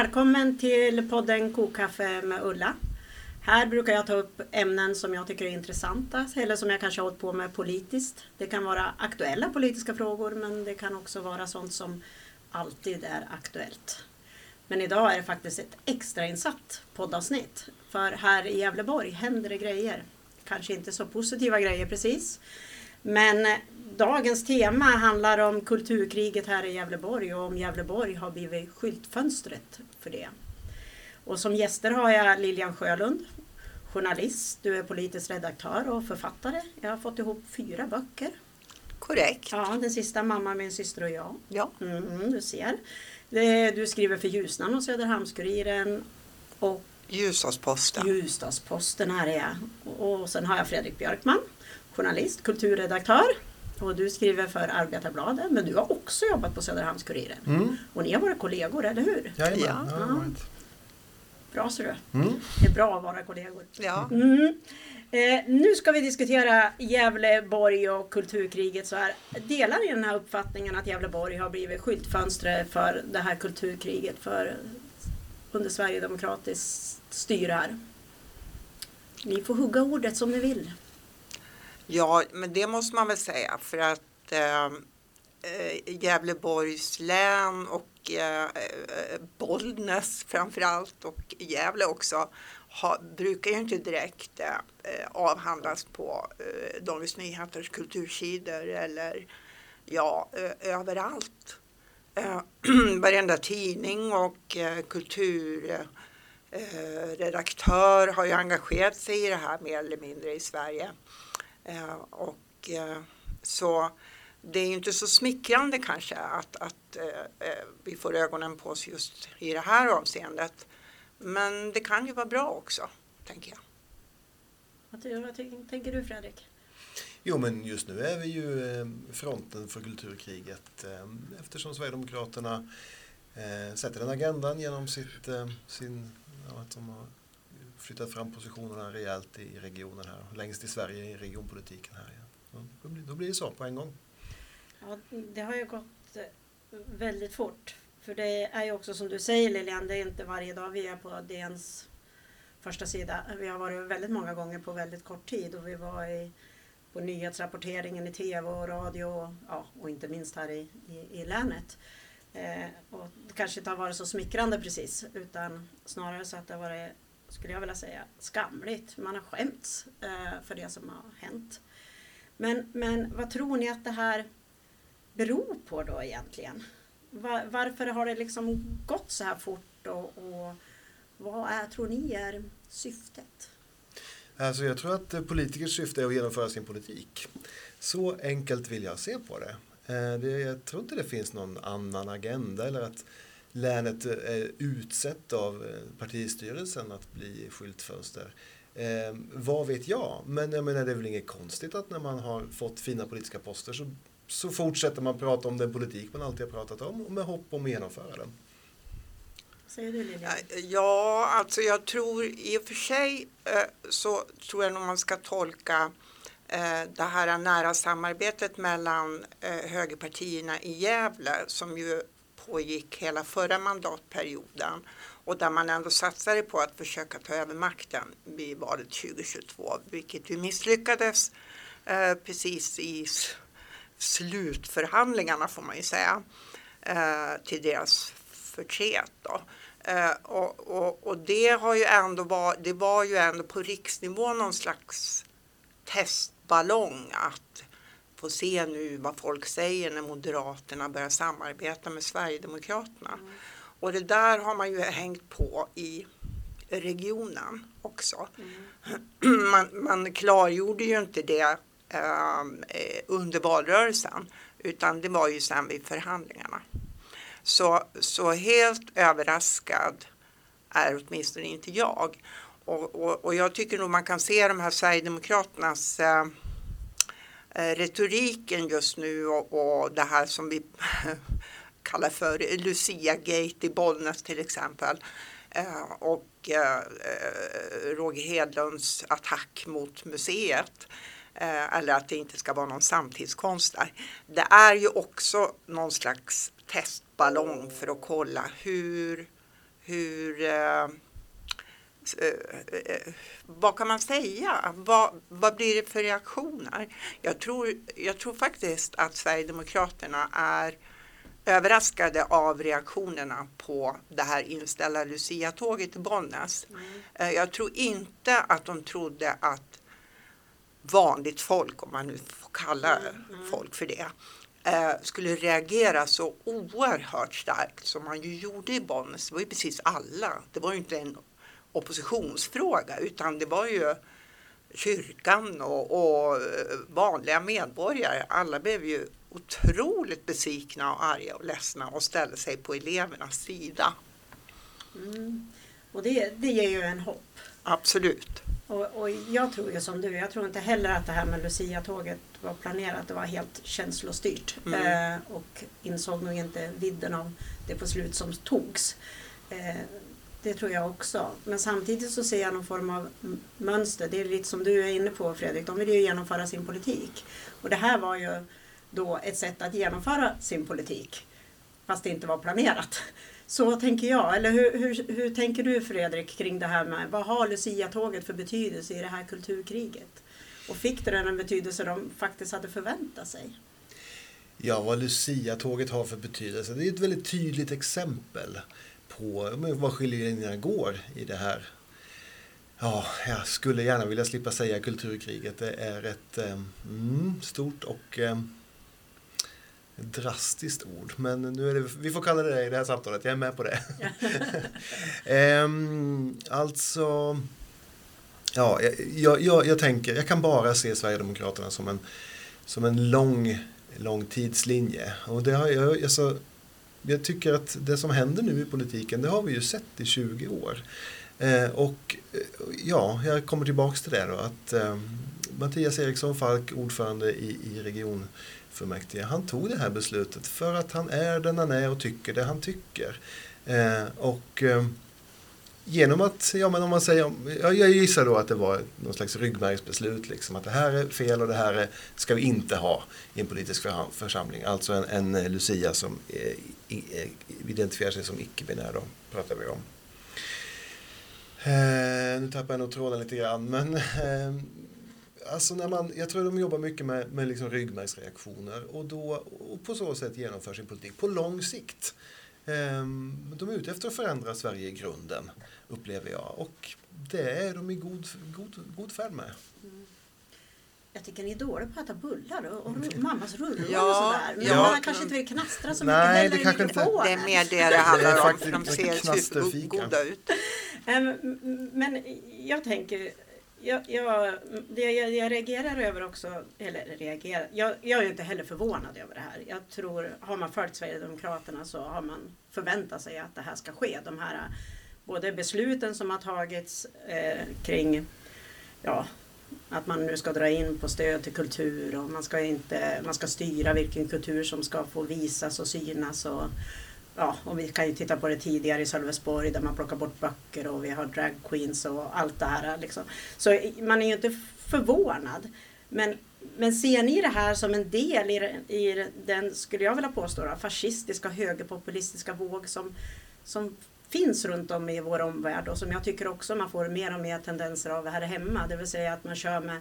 Välkommen till podden Kokkaffe med Ulla. Här brukar jag ta upp ämnen som jag tycker är intressanta eller som jag kanske har hållit på med politiskt. Det kan vara aktuella politiska frågor, men det kan också vara sånt som alltid är aktuellt. Men idag är det faktiskt ett extrainsatt poddavsnitt. För här i Gävleborg händer det grejer. Kanske inte så positiva grejer precis. Men dagens tema handlar om kulturkriget här i Gävleborg och om Gävleborg har blivit skyltfönstret för det. Och som gäster har jag Lilian Sjölund, journalist, du är politisk redaktör och författare. Jag har fått ihop 4 böcker. Korrekt. Ja, den sista, Mamma, min syster och jag. Ja. Du ser. Du skriver för Ljusnan och Söderhamnskuriren och Ljusdalsposten här är jag. Och sen har jag Fredrik Björkman, journalist, kulturredaktör. Och du skriver för Arbetarbladet, men du har också jobbat på Söderhamnskuriren. Mm. Och ni har varit kollegor, eller hur? Ja. Bra, ser du. Mm. Det är bra att vara kollegor. Ja. Mm. Nu ska vi diskutera Gävleborg och kulturkriget så här. Delar ni den här uppfattningen att Gävleborg har blivit skyltfönster för det här kulturkriget för under Sverigedemokratiskt styre här? Ni får hugga ordet som ni vill. Ja, men det måste man väl säga, för att Gävleborgs län och Bollnäs framförallt och Gävle också brukar ju inte direkt avhandlas på Dagens Nyheters kultursidor eller överallt. Varenda tidning och kulturredaktör har ju engagerat sig i det här mer eller mindre i Sverige. Så det är ju inte så smickrande kanske att vi får ögonen på oss just i det här avseendet. Men det kan ju vara bra också, tänker jag. Vad tänker du, Fredrik? Jo, men just nu är vi ju fronten för kulturkriget eftersom Sverigedemokraterna sätter den agendan genom att de har flyttat fram positionerna rejält i regionen här och längst i Sverige i regionpolitiken här. Ja. Då blir det så på en gång. Ja, det har ju gått väldigt fort. För det är ju också som du säger, Lilian, det är inte varje dag vi är på DNs första sida. Vi har varit väldigt många gånger på väldigt kort tid och vi var på nyhetsrapporteringen i tv och radio och inte minst här i länet. Och det kanske inte har varit så smickrande precis, utan snarare så att det har varit, skulle jag vilja säga, skamligt. Man har skämts för det som har hänt. Men vad tror ni att det här beror på då egentligen? Varför har det liksom gått så här fort och vad tror ni är syftet? Alltså jag tror att politikers syfte är att genomföra sin politik. Så enkelt vill jag se på det. Jag tror inte det finns någon annan agenda eller att länet är utsett av partistyrelsen att bli skyltfönster. Vad vet jag? Men jag menar, det är väl inget konstigt att när man har fått fina politiska poster så fortsätter man prata om den politik man alltid har pratat om och med hopp om att genomföra den. Säger du, Lilian? Ja, alltså jag tror i och för sig så tror jag nog man ska tolka det här nära samarbetet mellan högerpartierna i Gävle som ju pågick hela förra mandatperioden och där man ändå satsade på att försöka ta över makten vid valet 2022, vilket ju misslyckades precis i slutförhandlingarna får man ju säga, till deras förtret då. Och det har ju ändå var ju ändå på riksnivå någon slags testballong att få se nu vad folk säger när Moderaterna börjar samarbeta med Sverigedemokraterna. Mm. Och det där har man ju hängt på i regionen också. Mm. Man klargjorde ju inte det under valrörelsen, utan det var ju sen vid förhandlingarna. Så helt överraskad är åtminstone inte jag. Och jag tycker nog man kan se de här Sverigedemokraternas retoriken just nu och det här som vi kallar för Lucia Gate i Bollnäs till exempel. Och Roger Hedlunds attack mot museet. Eller att det inte ska vara någon samtidskonst där. Det är ju också någon slags testballong för att kolla hur vad kan man säga? Vad blir det för reaktioner? Jag tror faktiskt att Sverigedemokraterna är överraskade av reaktionerna på det här inställda Lucia-tåget i Bollnäs. Mm. Jag tror inte att de trodde att vanligt folk, om man nu får kalla folk för det, skulle reagera så oerhört starkt som man ju gjorde i Bollnäs. Det var ju precis alla. Det var ju inte en oppositionsfråga, utan det var ju kyrkan och vanliga medborgare. Alla blev ju otroligt besvikna och arga och ledsna och ställde sig på elevernas sida. Mm. Och det ger ju en hopp. Absolut. Och jag tror ju som du, jag tror inte heller att det här med Lucia-tåget var planerat, det var helt känslostyrt. Mm. Och insåg nog inte vidden av det beslut som togs. Det tror jag också. Men samtidigt så ser jag någon form av mönster. Det är lite som du är inne på, Fredrik. De vill ju genomföra sin politik. Och det här var ju då ett sätt att genomföra sin politik. Fast det inte var planerat. Så tänker jag. Eller hur tänker du, Fredrik, kring det här med vad har Lucia-tåget för betydelse i det här kulturkriget? Och fick det den betydelse de faktiskt hade förväntat sig? Ja, vad Lucia-tåget har för betydelse. Det är ett väldigt tydligt exempel på vad skiljelinjerna går i det här. Ja, jag skulle gärna vilja slippa säga kulturkriget. Det är ett stort och drastiskt ord. Men nu är det, vi får kalla det i det här samtalet. Jag är med på det. Alltså, ja, jag tänker, jag kan bara se Sverigedemokraterna som en lång tidslinje. Och det har jag alltså. Jag tycker att det som händer nu i politiken, det har vi ju sett i 20 år. Och ja, jag kommer tillbaka till det då. Att Mattias Eriksson Falk, ordförande i regionfullmäktige, han tog det här beslutet för att han är den han är och tycker det han tycker. Genom att, ja men om man säger, jag gissar då att det var någon slags ryggmärgsbeslut liksom, att det här är fel och det här ska vi inte ha i en politisk församling. Alltså en Lucia som identifierar sig som icke-binär då, pratar vi om. Nu tappar jag nog tråden lite grann, men alltså jag tror de jobbar mycket med liksom ryggmärgsreaktioner och på så sätt genomför sin politik på lång sikt. De är ute efter att förändra Sverige i grunden, upplever jag. Och det är de i god färd med. Mm. Jag tycker ni är dåliga på att äta bullar och mammas rullor och sådär. Men man kanske inte vill knastra så mycket heller i mikrofonen. Det är mer det handlar om, för de ser så goda ut. Men jag tänker, jag reagerar över också, jag är ju inte heller förvånad över det här. Jag tror, har man följt Sverigedemokraterna så har man förväntat sig att det här ska ske. De här både besluten som har tagits kring, ja, att man nu ska dra in på stöd till kultur och man ska styra vilken kultur som ska få visas och synas och ja, och vi kan ju titta på det tidigare i Sölvesborg där man plockar bort böcker och vi har drag queens och allt det här liksom. Så man är ju inte förvånad. Men ser ni det här som en del i den, skulle jag vilja påstå, fascistiska och högerpopulistiska våg som finns runt om i vår omvärld och som jag tycker också man får mer och mer tendenser av här hemma. Det vill säga att man kör med,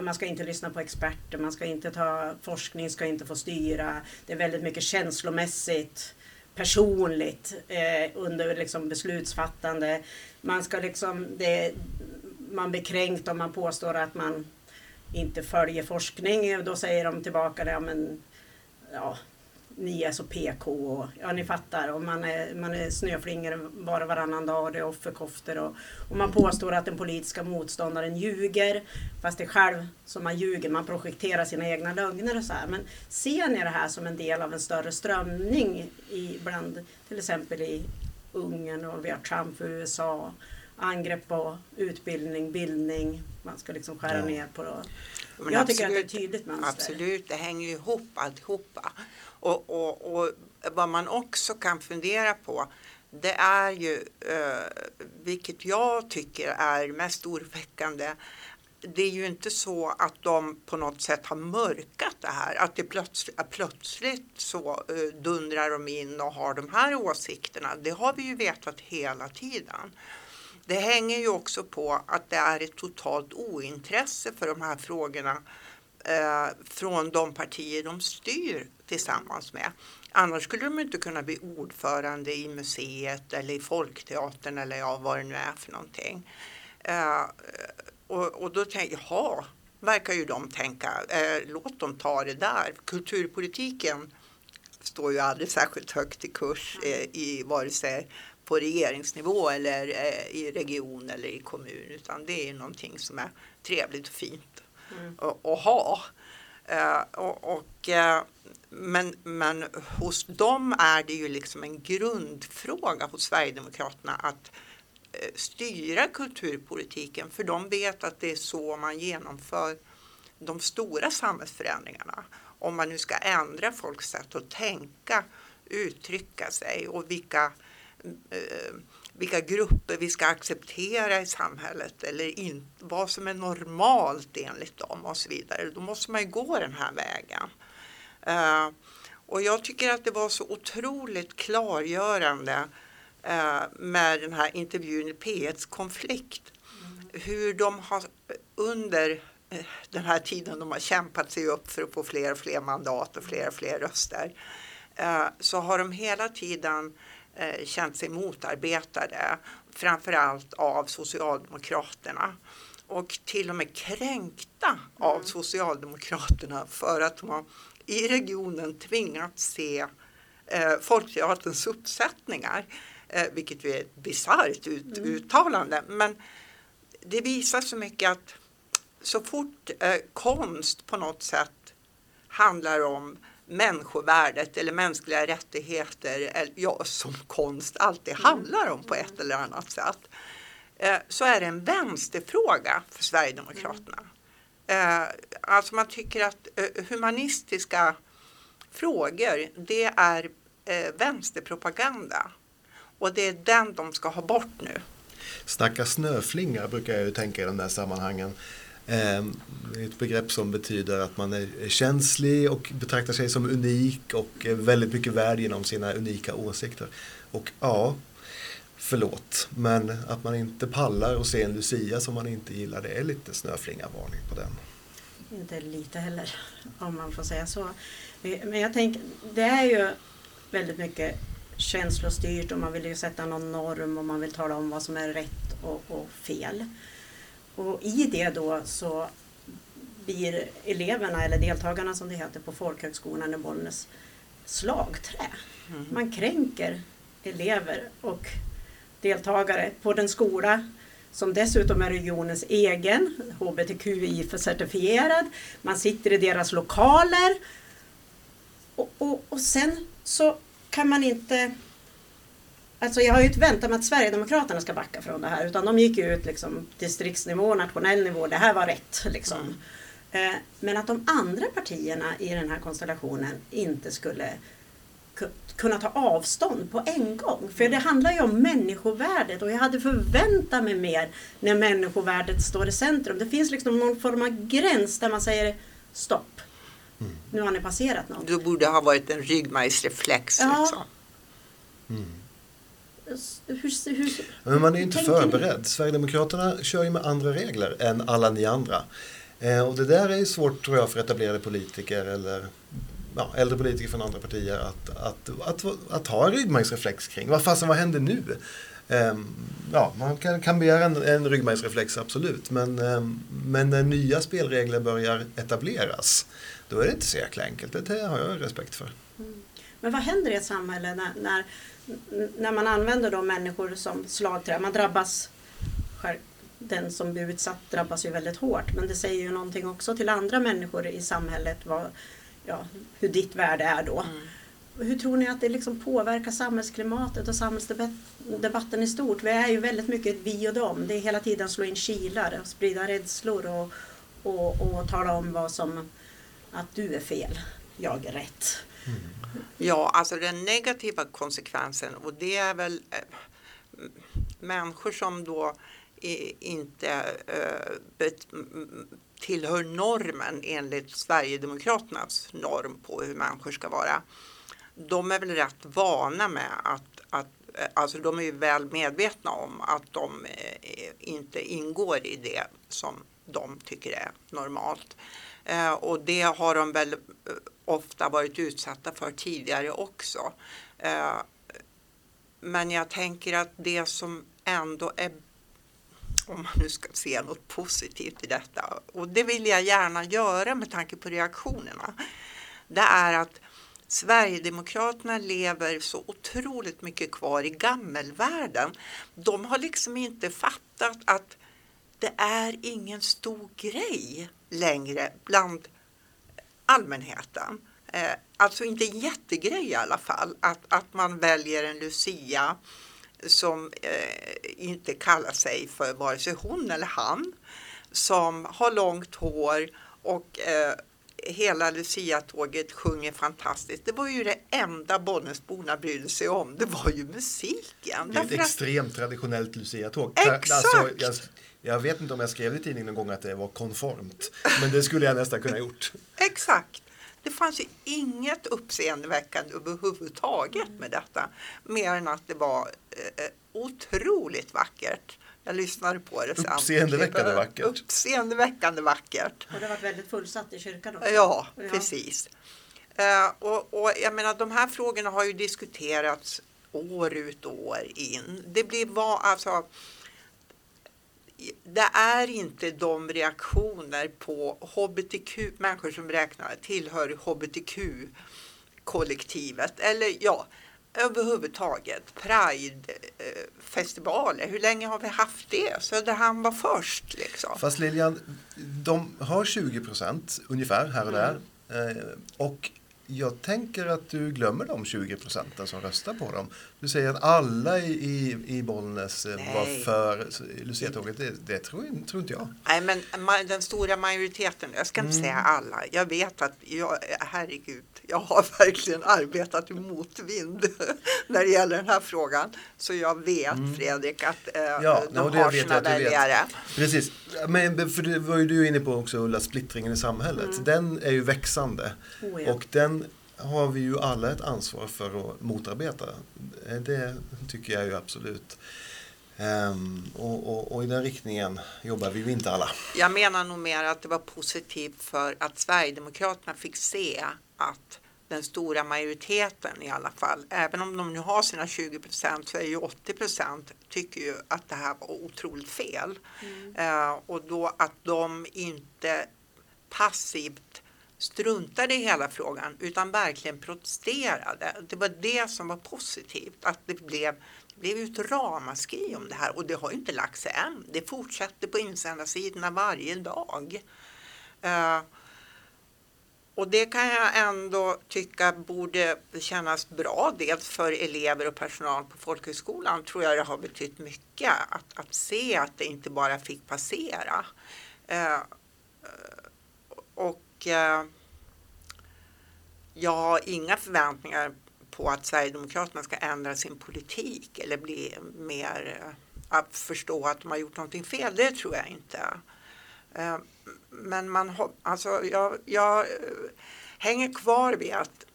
man ska inte lyssna på experter, man ska inte ta forskning, ska inte få styra. Det är väldigt mycket känslomässigt, personligt under liksom beslutsfattande. Man ska liksom, man blir kränkt om man påstår att man inte följer forskning. Då säger de tillbaka det, ni är så PK och ja, ni fattar. Och man är snöflingor bara varannan dag och det är offerkofter. Och man påstår att den politiska motståndaren ljuger. Fast det är själv som man ljuger. Man projekterar sina egna lögner och så här. Men ser ni det här som en del av en större strömning bland till exempel i Ungern och vi har Trump i USA. Angrepp på utbildning, bildning. Man ska liksom skära ner på det. Men jag tycker absolut, att det är tydligt mönster. Absolut, det hänger ihop alltihopa. Och vad man också kan fundera på, det är ju, vilket jag tycker är mest oroväckande, det är ju inte så att de på något sätt har mörkat det här. Att det plötsligt så dundrar de in och har de här åsikterna. Det har vi ju vetat hela tiden. Det hänger ju också på att det är ett totalt ointresse för de här frågorna från de partier de styr tillsammans med. Annars skulle de inte kunna bli ordförande i museet eller i Folkteatern eller vad det nu är för någonting. Och då tänker jag, verkar ju de tänka, låt dem ta det där. Kulturpolitiken står ju aldrig särskilt högt i kurs i vare sig på regeringsnivå eller i region eller i kommun. Utan det är ju någonting som är trevligt och fint att ha. Men hos dem är det ju liksom en grundfråga hos Sverigedemokraterna att styra kulturpolitiken, för de vet att det är så man genomför de stora samhällsförändringarna. Om man nu ska ändra folks sätt att tänka, uttrycka sig och vilka grupper vi ska acceptera i samhället eller inte, vad som är normalt enligt dem och så vidare. Då måste man ju gå den här vägen. Och jag tycker att det var så otroligt klargörande med den här intervjun i P1s Konflikt. Hur de har under den här tiden de har kämpat sig upp för att få fler och fler mandat och fler och fler röster, så har de hela tiden känt sig motarbetade, framförallt av Socialdemokraterna. Och till och med kränkta av Socialdemokraterna för att de har i regionen tvingats se Folkteaterns uppsättningar, vilket är ett bisarrt uttalande. Men det visar så mycket att så fort konst på något sätt handlar om människovärdet eller mänskliga rättigheter, eller, som konst alltid handlar om på ett eller annat sätt, så är det en vänsterfråga för Sverigedemokraterna. Alltså man tycker att humanistiska frågor, det är vänsterpropaganda, och det är den de ska ha bort nu. Snacka snöflingar brukar jag ju tänka i de där sammanhangen. Ett begrepp som betyder att man är känslig och betraktar sig som unik och är väldigt mycket värd genom sina unika åsikter. Och men att man inte pallar och ser en Lucia som man inte gillar, det är lite snöflingarvarning på den. Inte lite heller, om man får säga så. Men jag tänker, det är ju väldigt mycket känslostyrt och man vill ju sätta någon norm och man vill tala om vad som är rätt och fel. Och i det då så blir eleverna eller deltagarna, som det heter, på folkhögskolan i Bollnäs slagträ. Man kränker elever och deltagare på den skola som dessutom är regionens egen, HBTQI-certifierad. Man sitter i deras lokaler. Och sen så kan man inte... Alltså jag har ju inte väntat mig att Sverigedemokraterna ska backa från det här. Utan de gick ju ut liksom distriktsnivå, nationell nivå. Det här var rätt liksom. Men att de andra partierna i den här konstellationen inte skulle kunna ta avstånd på en gång. För det handlar ju om människovärdet. Och jag hade förväntat mig mer när människovärdet står i centrum. Det finns liksom någon form av gräns där man säger stopp. Nu har ni passerat något. Det borde ha varit en ryggmärgsreflex. Liksom. Men man är ju inte förberedd. Sverigedemokraterna kör ju med andra regler än alla ni andra. Och det där är ju svårt, tror jag, för etablerade politiker eller äldre politiker från andra partier att ha en ryggmärgsreflex kring. Vad händer nu? Man kan begära en ryggmärgsreflex, absolut. Men när nya spelregler börjar etableras, då är det inte så jäkla enkelt. Det har jag respekt för. Men vad händer i ett samhälle när man använder de människor som slagträ? Man drabbas själv. Den som blir utsatt drabbas ju väldigt hårt. Men det säger ju någonting också till andra människor i samhället. Hur ditt värde är då. Hur tror ni att det liksom påverkar samhällsklimatet och samhällsdebatten i stort? Vi är ju väldigt mycket ett vi och dem. Det är hela tiden slå in kilar och sprida rädslor och tala om vad som... Att du är fel, jag är rätt. Ja, alltså den negativa konsekvensen, och det är väl människor som då inte tillhör normen enligt Sverigedemokraternas norm på hur människor ska vara. De är väl rätt vana med att de är ju väl medvetna om att de inte ingår i det som de tycker är normalt. Och det har de väl ofta varit utsatta för tidigare också. Men jag tänker att det som ändå är, om man nu ska se något positivt i detta, och det vill jag gärna göra med tanke på reaktionerna, det är att Sverigedemokraterna lever så otroligt mycket kvar i gammelvärlden. De har liksom inte fattat att det är ingen stor grej längre bland allmänheten. Alltså inte en jättegrej i alla fall att man väljer en Lucia som inte kallar sig för vare sig hon eller han, som har långt hår och hela Lucia-tåget sjunger fantastiskt. Det var ju det enda Bollnäsborna brydde sig om. Det var ju musiken. Det är ett extremt traditionellt Lucia-tåg. Exakt! Alltså, jag vet inte om jag skrev i tidningen någon gång att det var konformt. Men det skulle jag nästan kunna gjort. Exakt. Det fanns ju inget uppseendeväckande överhuvudtaget med detta. Mer än att det var otroligt vackert. Jag lyssnade på det sen. Uppseendeväckande vackert. Uppseendeväckande vackert. Och det var väldigt fullsatt i kyrkan också. Ja, precis. Och jag menar, de här frågorna har ju diskuterats år ut och år in. Det blir det är inte de reaktioner på HBTQ, människor som tillhör HBTQ-kollektivet eller överhuvudtaget, Pride-festivaler. Hur länge har vi haft det? Söderhamn var först liksom. Fast Lilian, de har 20% ungefär här och där. Och jag tänker att du glömmer de 20% som röstar på dem. Du säger att alla i Bollnäs var för Lucia-tåget. Det tror inte jag. Nej, men den stora majoriteten. Jag ska inte säga alla. Jag vet att jag har verkligen arbetat emot vind när det gäller den här frågan. Så jag vet, Fredrik, att de har sina väljare. Precis. Men för det var ju du inne på också, Ulla, splittringen i samhället. Den är ju växande. Oh, ja. Och den har vi ju alla ett ansvar för att motarbeta. Det tycker jag ju absolut. Och i den riktningen jobbar vi ju inte alla. Jag menar nog mer att det var positivt för att Sverigedemokraterna fick se att den stora majoriteten i alla fall, även om de nu har sina 20%, så är ju 80% tycker ju att det här var otroligt fel. Och då att de inte passivt struntade i hela frågan utan verkligen protesterade. Det var det som var positivt, att det blev ju ett ramaskri om det här, och det har ju inte lagt sig än. Det fortsätter på insändarsidorna varje dag. Och det kan jag ändå tycka borde kännas bra, dels för elever och personal på folkhögskolan tror jag det har betytt mycket att se att det inte bara fick passera. Och jag har inga förväntningar på att Sverigedemokraterna ska ändra sin politik eller bli mer att förstå att de har gjort någonting fel. Det tror jag inte. Men jag hänger kvar vid att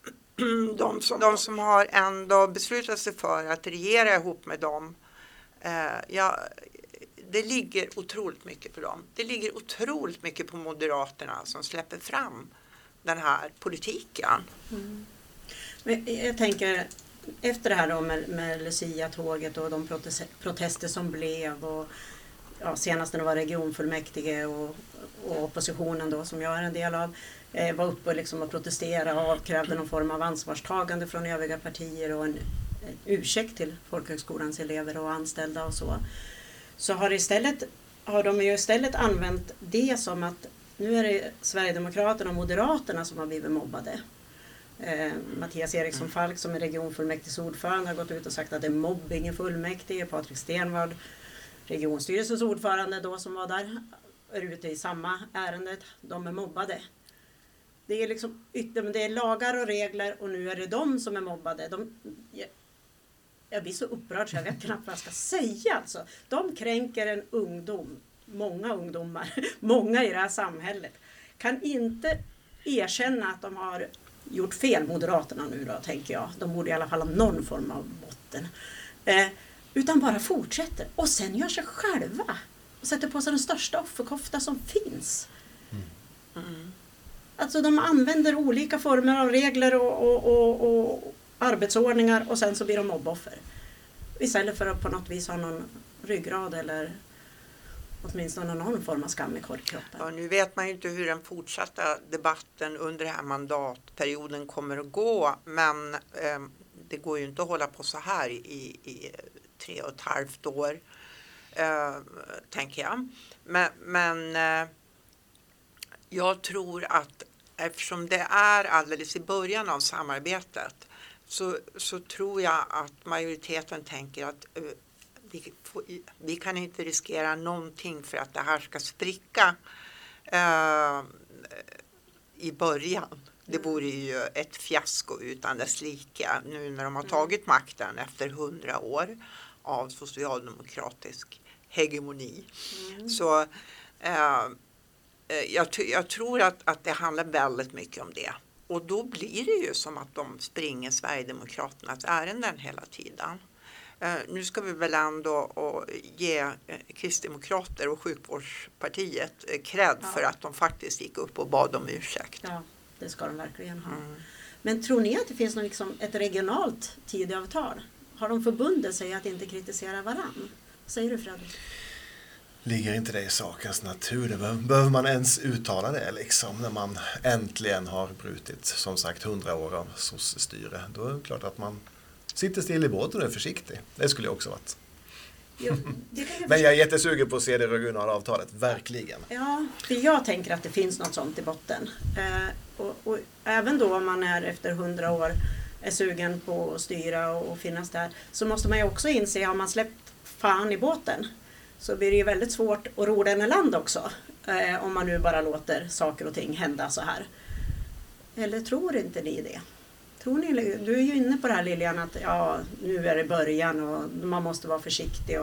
de som har ändå beslutat sig för att regera ihop med dem, det ligger otroligt mycket på dem. Det ligger otroligt mycket på Moderaterna som släpper fram den här politiken. Men jag tänker efter det här då med Lucia-tåget och de protester som blev, och senast när det var regionfullmäktige och oppositionen då, som jag är en del av, var uppe liksom och protesterade och avkrävde någon form av ansvarstagande från övriga partier och en ursäkt till folkhögskolans elever och anställda och så. Så har de istället använt det som att nu är det Sverigedemokraterna och Moderaterna som har blivit mobbade. Mattias Eriksson Falk, som är regionfullmäktiges ordförande, har gått ut och sagt att det är mobbing i fullmäktige. Patrik Stenvård, regionstyrelsens ordförande då, som var där, är ute i samma ärendet. De är mobbade. Det är det är lagar och regler, och nu är det de som är mobbade. Jag blir så upprörd så jag vet knappt vad jag ska säga. Alltså. De kränker en ungdom. Många ungdomar. Många i det här samhället. Kan inte erkänna att de har gjort fel, Moderaterna nu då, tänker jag. De borde i alla fall ha någon form av botten. Utan bara fortsätter. Och sen gör sig själva. Och sätter på sig den största offerkofta som finns. Mm. Alltså de använder olika former av regler och arbetsordningar och sen så blir de mobboffer. Istället för att på något vis ha någon ryggrad eller åtminstone någon form av skam i kroppen. Ja, nu vet man ju inte hur den fortsatta debatten under den här mandatperioden kommer att gå. Men det går ju inte att hålla på så här i 3,5 år, tänker jag. Men jag tror att eftersom det är alldeles i början av samarbetet så tror jag att majoriteten tänker att vi kan inte riskera någonting för att det här ska spricka i början. Det vore ju ett fiasko utan dess lika nu när de har tagit makten efter 100 år av socialdemokratisk hegemoni. Mm. Så jag tror att det handlar väldigt mycket om det. Och då blir det ju som att de springer Sverigedemokraternas ärenden hela tiden. Nu ska vi väl ändå ge Kristdemokrater och Sjukvårdspartiet cred för att de faktiskt gick upp och bad om ursäkt. Ja, det ska de verkligen ha. Mm. Men tror ni att det finns något, liksom, ett regionalt tidavtal? Har de förbundit sig att inte kritisera varann? Säger du, Fredrik? Ligger inte det i sakens natur? Behöver man ens uttala det liksom, när man äntligen har brutit, som sagt, 100 år av sossestyre? Då är det klart att man sitter still i båten och är försiktig. Det skulle jag också varit. Jo, men jag är jättesugen på att se det regionala avtalet, verkligen. Ja, för jag tänker att det finns något sånt i botten. Och även då om man är efter 100 år är sugen på att styra och finnas där, så måste man ju också inse, har man släppt fan i båten så blir det ju väldigt svårt att ro den i land också. Om man nu bara låter saker och ting hända så här. Eller tror inte ni det? Du är ju inne på det här, Lilian, att ja, nu är det början och man måste vara försiktig.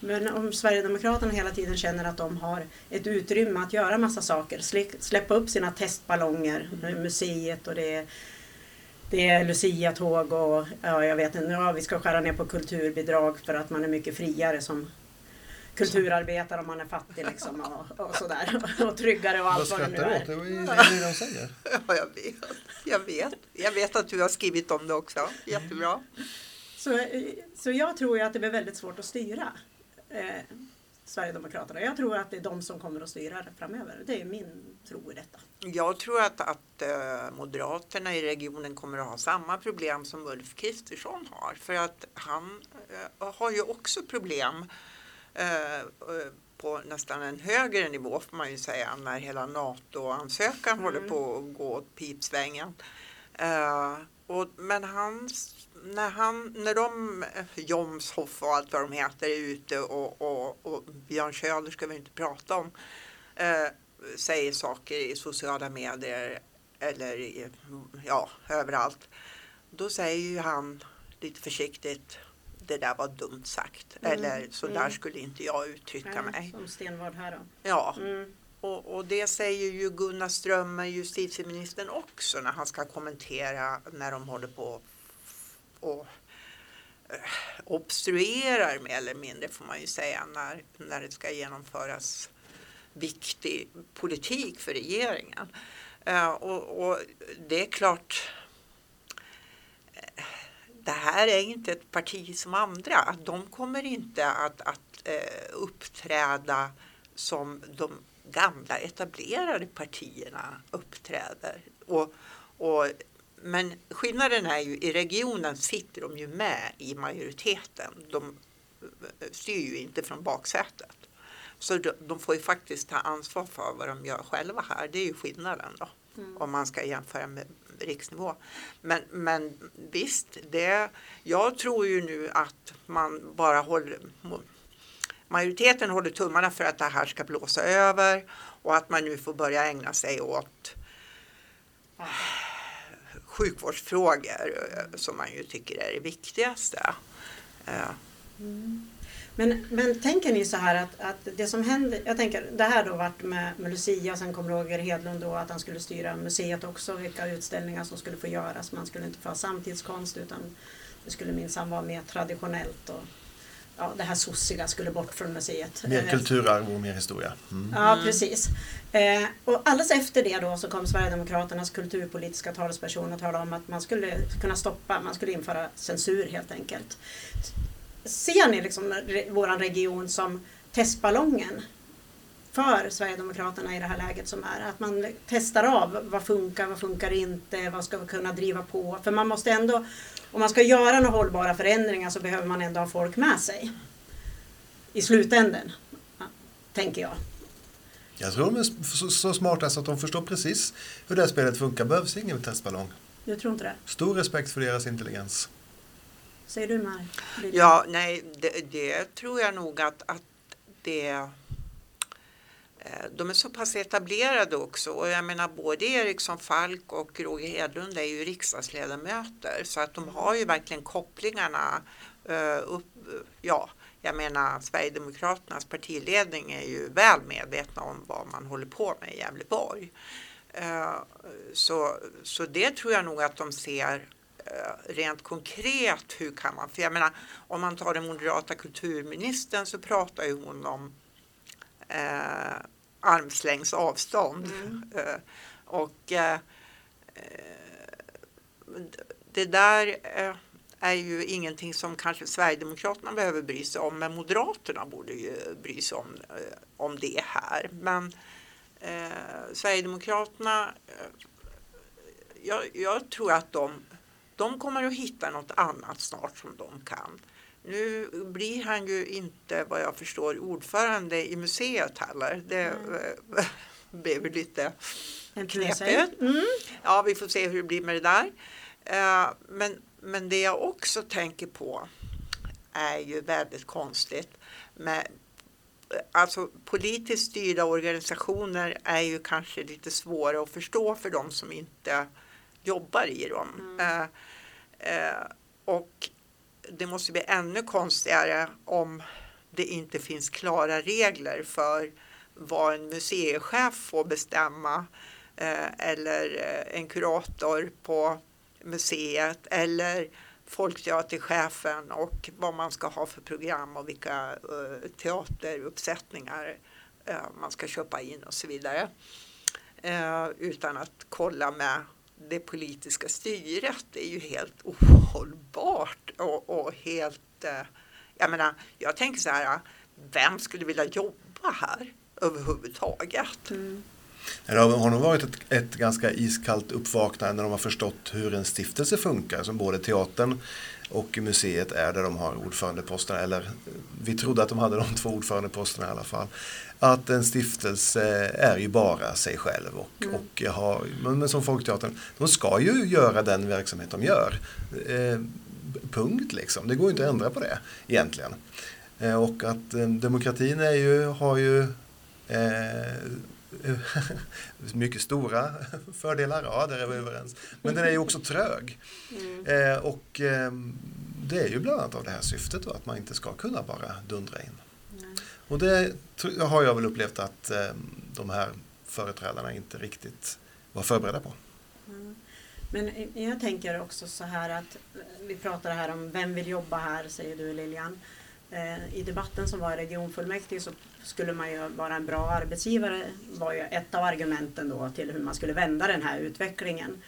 Men om Sverigedemokraterna hela tiden känner att de har ett utrymme att göra massa saker, släppa upp sina testballonger, museet och det är Lucia-tåg och ja, jag vet inte, vi ska skära ner på kulturbidrag för att man är mycket friare som kulturarbetare om man är fattig liksom, och sådär, och tryggare och allt vad det nu är. Det är det de säger. Ja, jag vet att du har skrivit om det också. Jättebra. Så jag tror ju att det blir väldigt svårt att styra Sverigedemokraterna. Jag tror att det är de som kommer att styra framöver. Det är min tro i detta. Jag tror att Moderaterna i regionen kommer att ha samma problem som Ulf Kristersson har. För att han har ju också problem på nästan en högre nivå, får man ju säga, när hela NATO-ansökan håller på att gå åt pipsvängen. Men när de, Jomshoff och allt vad de heter, är ute och Björn Söder ska vi inte prata om, säger saker i sociala medier eller överallt, då säger ju han lite försiktigt: det där var dumt sagt. Eller så där skulle inte jag uttrycka mig. Som Stenvård här då. Ja. Mm. Och det säger ju Gunnar Ström, justitieministern, också när han ska kommentera när de håller på och obstruerar mer eller mindre, får man ju säga, när det ska genomföras viktig politik för regeringen. Och det är klart, det här är inte ett parti som andra. Att de kommer inte att uppträda som de gamla etablerade partierna uppträder. Men skillnaden är ju, i regionen sitter de ju med i majoriteten. De styr ju inte från baksätet. Så de får ju faktiskt ta ansvar för vad de gör själva här. Det är ju skillnaden då. Om man ska jämföra med riksnivå. Men visst, jag tror ju nu att man bara majoriteten håller tummarna för att det här ska blåsa över och att man nu får börja ägna sig åt sjukvårdsfrågor som man ju tycker är det viktigaste. Mm. Men tänker ni så här att det som händer, jag tänker det här då vart med Lucia, sen kom Roger Hedlund då att han skulle styra museet också, vilka utställningar som skulle få göras, man skulle inte få samtidskonst utan det skulle minsann vara mer traditionellt och ja, det här sossiga skulle bort från museet. Mer kulturarv och mer historia. Mm. Ja, precis. Och alldeles efter det då så kom Sverigedemokraternas kulturpolitiska talesperson och talade om att man skulle kunna stoppa, man skulle införa censur helt enkelt. Ser ni liksom våran region som testballongen för Sverigedemokraterna i det här läget som är? Att man testar av vad funkar inte, vad ska vi kunna driva på? För man måste ändå, om man ska göra några hållbara förändringar så behöver man ändå ha folk med sig i slutändan, tänker jag. Jag tror de är så smarta så att de förstår precis hur det här spelet funkar. Behövs ingen testballong. Jag tror inte det. Stor respekt för deras intelligens. Säger du Maj? Ja, nej, det tror jag nog att det... De är så pass etablerade också och jag menar både Eriksson Falk och Roger Hedlund är ju riksdagsledamöter så att de har ju verkligen kopplingarna upp, ja jag menar Sverigedemokraternas partiledning är ju väl medvetna om vad man håller på med i Gävleborg så det tror jag nog att de ser rent konkret hur kan man, för jag menar om man tar den moderata kulturministern så pratar ju hon om armslängds avstånd och det där är ju ingenting som kanske Sverigedemokraterna behöver bry sig om, men Moderaterna borde ju bry sig om det här, men Sverigedemokraterna jag tror att de kommer att hitta något annat snart som de kan. Nu blir han ju inte, vad jag förstår, ordförande i museet heller. Det blev lite knepigt. Mm. Ja, vi får se hur det blir med det där. Men det jag också tänker på är ju väldigt konstigt. Men, alltså, politiskt styrda organisationer är ju kanske lite svåra att förstå för de som inte jobbar i dem. Mm. Och det måste bli ännu konstigare om det inte finns klara regler för vad en museichef får bestämma eller en kurator på museet eller folkteaterchefen och vad man ska ha för program och vilka teateruppsättningar man ska köpa in och så vidare utan att kolla med det politiska styret. Det är ju helt ohållbart och helt, jag menar, jag tänker så här, vem skulle vilja jobba här överhuvudtaget? Mm. Det har nog varit ett ganska iskallt uppvaknande när de har förstått hur en stiftelse funkar, som både teatern och museet är där de har ordförandeposterna, eller vi trodde att de hade de två ordförandeposterna i alla fall. Att en stiftelse är ju bara sig själv och har, men som Folkteatern, de ska ju göra den verksamhet de gör. Punkt liksom, det går inte att ändra på det egentligen. Och att demokratin är ju, har ju mycket stora fördelar, ja, där är vi överens. Men den är ju också trög. Mm. Och det är ju bland annat av det här syftet då, att man inte ska kunna bara dundra in. Mm. Och det har jag väl upplevt att de här företrädarna inte riktigt var förberedda på. Mm. Men jag tänker också så här att vi pratar här om vem vill jobba här, säger du Lilian. I debatten som var i regionfullmäktige så skulle man ju vara en bra arbetsgivare, var ju ett av argumenten då till hur man skulle vända den här utvecklingen.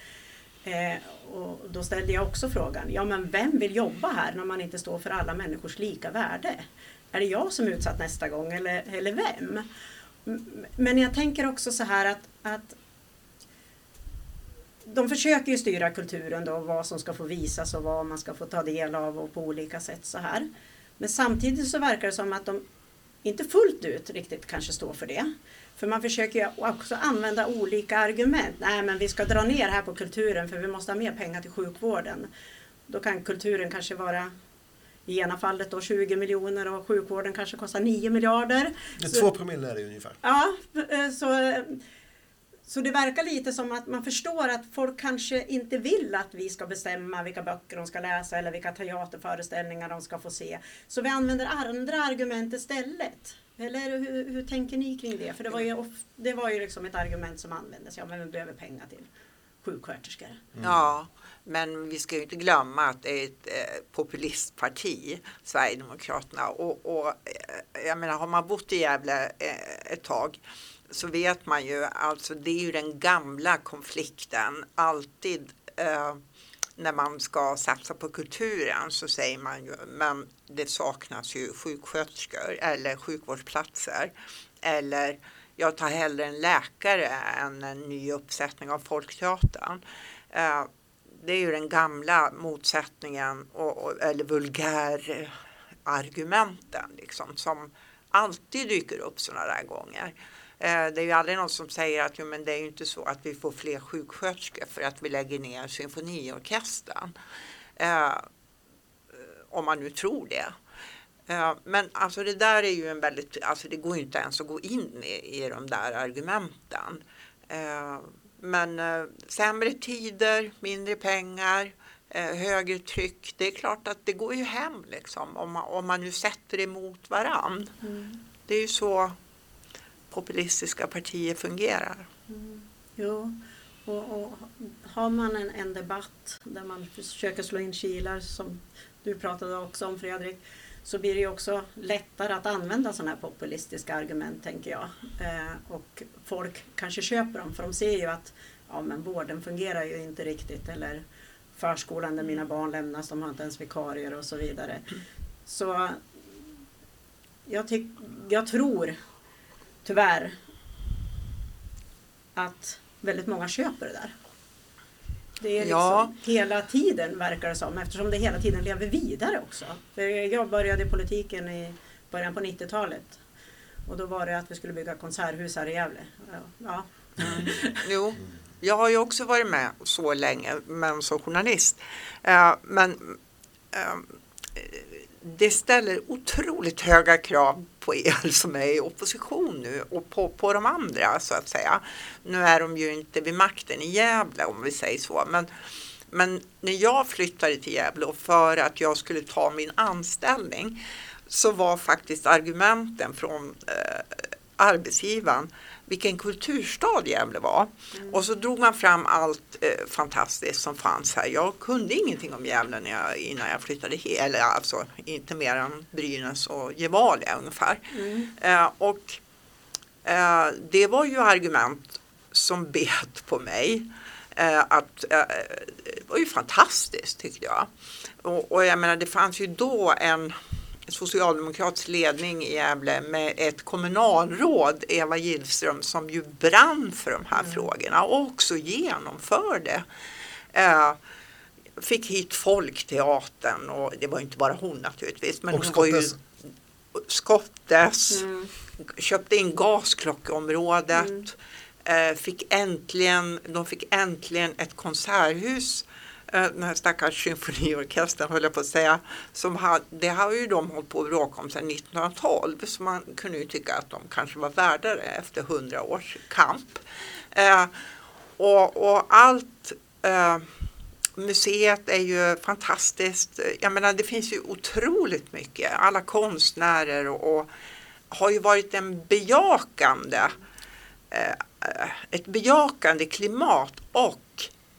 Och då ställde jag också frågan, ja men vem vill jobba här när man inte står för alla människors lika värde? Är det jag som är utsatt nästa gång eller vem? Men jag tänker också så här att de försöker ju styra kulturen då, vad som ska få visas och vad man ska få ta del av och på olika sätt så här. Men samtidigt så verkar det som att de inte fullt ut riktigt kanske står för det. För man försöker ju också använda olika argument. Nej men vi ska dra ner här på kulturen för vi måste ha mer pengar till sjukvården. Då kan kulturen kanske vara i ena fallet då 20 miljoner och sjukvården kanske kostar 9 miljarder. 2 promille är det ungefär. Ja, så Så det verkar lite som att man förstår att folk kanske inte vill att vi ska bestämma vilka böcker de ska läsa eller vilka teaterföreställningar de ska få se. Så vi använder andra argument istället. Eller hur tänker ni kring det? För det var ju liksom ett argument som användes. Ja, men vi behöver pengar till sjuksköterskor. Mm. Ja, men vi ska ju inte glömma att det är ett populistparti, Sverigedemokraterna. Och jag menar, har man bott i Gävle ett tag, så vet man ju, alltså det är ju den gamla konflikten. Alltid när man ska satsa på kulturen så säger man ju, men det saknas ju sjuksköterskor eller sjukvårdsplatser. Eller jag tar hellre en läkare än en ny uppsättning av Folkteatern. Det är ju den gamla motsättningen eller vulgär argumenten liksom, som alltid dyker upp sådana där gånger. Det är ju aldrig någon som säger att jo, men det är ju inte så att vi får fler sjuksköterskor för att vi lägger ner symfoniorkestern. Om man nu tror det. Men alltså det där är ju en väldigt, alltså det går ju inte ens att gå in i de där argumenten. Men sämre tider, mindre pengar, högre tryck. Det är klart att det går ju hem liksom om man nu sätter emot varann. Mm. Det är ju så populistiska partier fungerar. Mm. Jo, och har man en debatt där man försöker slå in kilar, som du pratade också om, Fredrik, så blir det ju också lättare att använda sådana här populistiska argument, tänker jag. Och folk kanske köper dem, för de ser ju att ja, men vården fungerar ju inte riktigt, eller förskolan där mina barn lämnas, de har inte ens vikarier och så vidare. Så jag tror tyvärr att väldigt många köper det där. Det är liksom hela tiden, verkar det som, eftersom det hela tiden lever vidare också. För jag började i politiken i början på 90-talet, och då var det att vi skulle bygga konserthus här i Gävle. Ja. Mm. Jo, jag har ju också varit med så länge, men som journalist. Men det ställer otroligt höga krav på er som är i opposition nu, och på de andra så att säga. Nu är de ju inte vid makten i Gävle, om vi säger så. Men när jag flyttade till Gävle och för att jag skulle ta min anställning, så var faktiskt argumenten från arbetsgivaren vilken kulturstad Gävle var. Mm. Och så drog man fram allt fantastiskt som fanns här. Jag kunde ingenting om Gävle innan jag flyttade hit. Eller alltså inte mer än Brynäs och Gevalia ungefär. Mm. Det var ju argument som bet på mig. Det var ju fantastiskt, tyckte jag. Och jag menar, det fanns ju då en socialdemokratisk ledning i Gävle med ett kommunalråd, Eva Gilström, som ju brann för de här frågorna och också genomförde. Fick hit Folkteatern, och det var inte bara hon naturligtvis, men hon var ju Skottes, köpte in Gasklockområdet, de fick äntligen ett konserthus. Den här stackars symfoniorkestern, höll jag på att säga, det har ju de hållit på att bråka om sedan 1912, så man kunde ju tycka att de kanske var värdare efter 100 års kamp. Och allt, museet är ju fantastiskt, jag menar det finns ju otroligt mycket, alla konstnärer och har ju varit en bejakande klimat, och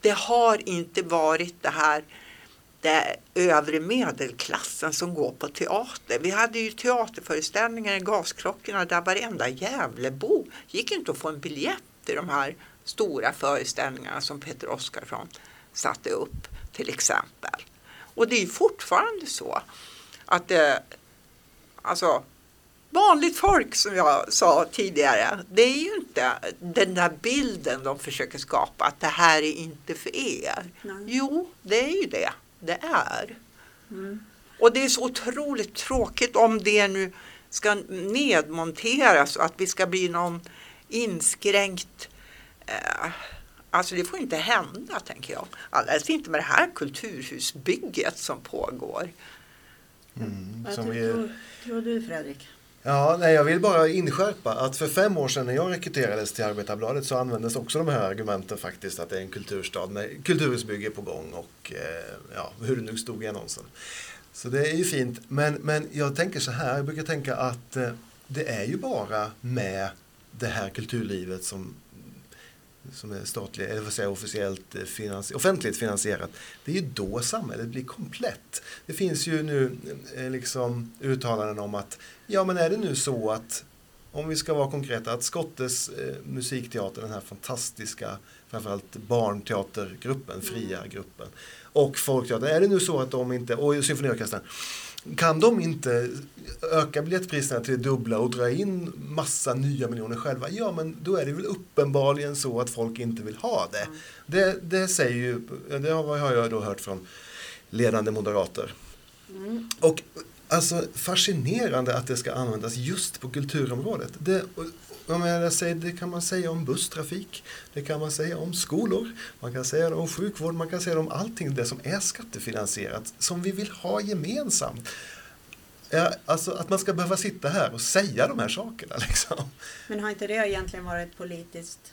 det har inte varit det övre medelklassen som går på teater. Vi hade ju teaterföreställningar i Gasklockorna där varenda Gävlebo gick inte att få en biljett till de här stora föreställningarna som Peter Oskarsson satte upp till exempel. Och det är ju fortfarande så att alltså vanligt folk, som jag sa tidigare, det är ju inte den där bilden de försöker skapa, att det här är inte för er. Nej. Jo, det är ju det är. Mm. Och det är så otroligt tråkigt om det nu ska nedmonteras och att vi ska bli någon inskränkt, alltså det får inte hända, tänker jag. Alltså inte med det här kulturhusbygget som pågår. Mm, som vad tror du, Fredrik? Ja, nej, jag vill bara inskärpa att för 5 år sedan när jag rekryterades till Arbetarbladet så användes också de här argumenten faktiskt, att det är en kulturstad med kulturhusbygge på gång och ja, hur det nu stod i annonsen. Så det är ju fint, men jag tänker så här, jag brukar tänka att det är ju bara med det här kulturlivet som är statligt, eller vad säger jag, officiellt offentligt finansierat, det är ju då samhället blir komplett. Det finns ju nu liksom uttalanden om att, ja men är det nu så att, om vi ska vara konkreta, att Skottes musikteater, den här fantastiska, framförallt barnteatergruppen, fria gruppen, och folkteater, är det nu så att de inte, och symfoniorkestern, kan de inte öka biljettpriserna till dubbla och dra in massa nya miljoner själva? Ja, men då är det väl uppenbarligen så att folk inte vill ha det. Mm. Det säger ju, det har jag då hört från ledande moderater. Mm. Och alltså fascinerande att det ska användas just på kulturområdet. Det kan man säga om busstrafik, det kan man säga om skolor, man kan säga det om sjukvård, man kan säga det om allting det som är skattefinansierat, som vi vill ha gemensamt. Alltså att man ska behöva sitta här och säga de här sakerna liksom. Men har inte det egentligen varit ett politiskt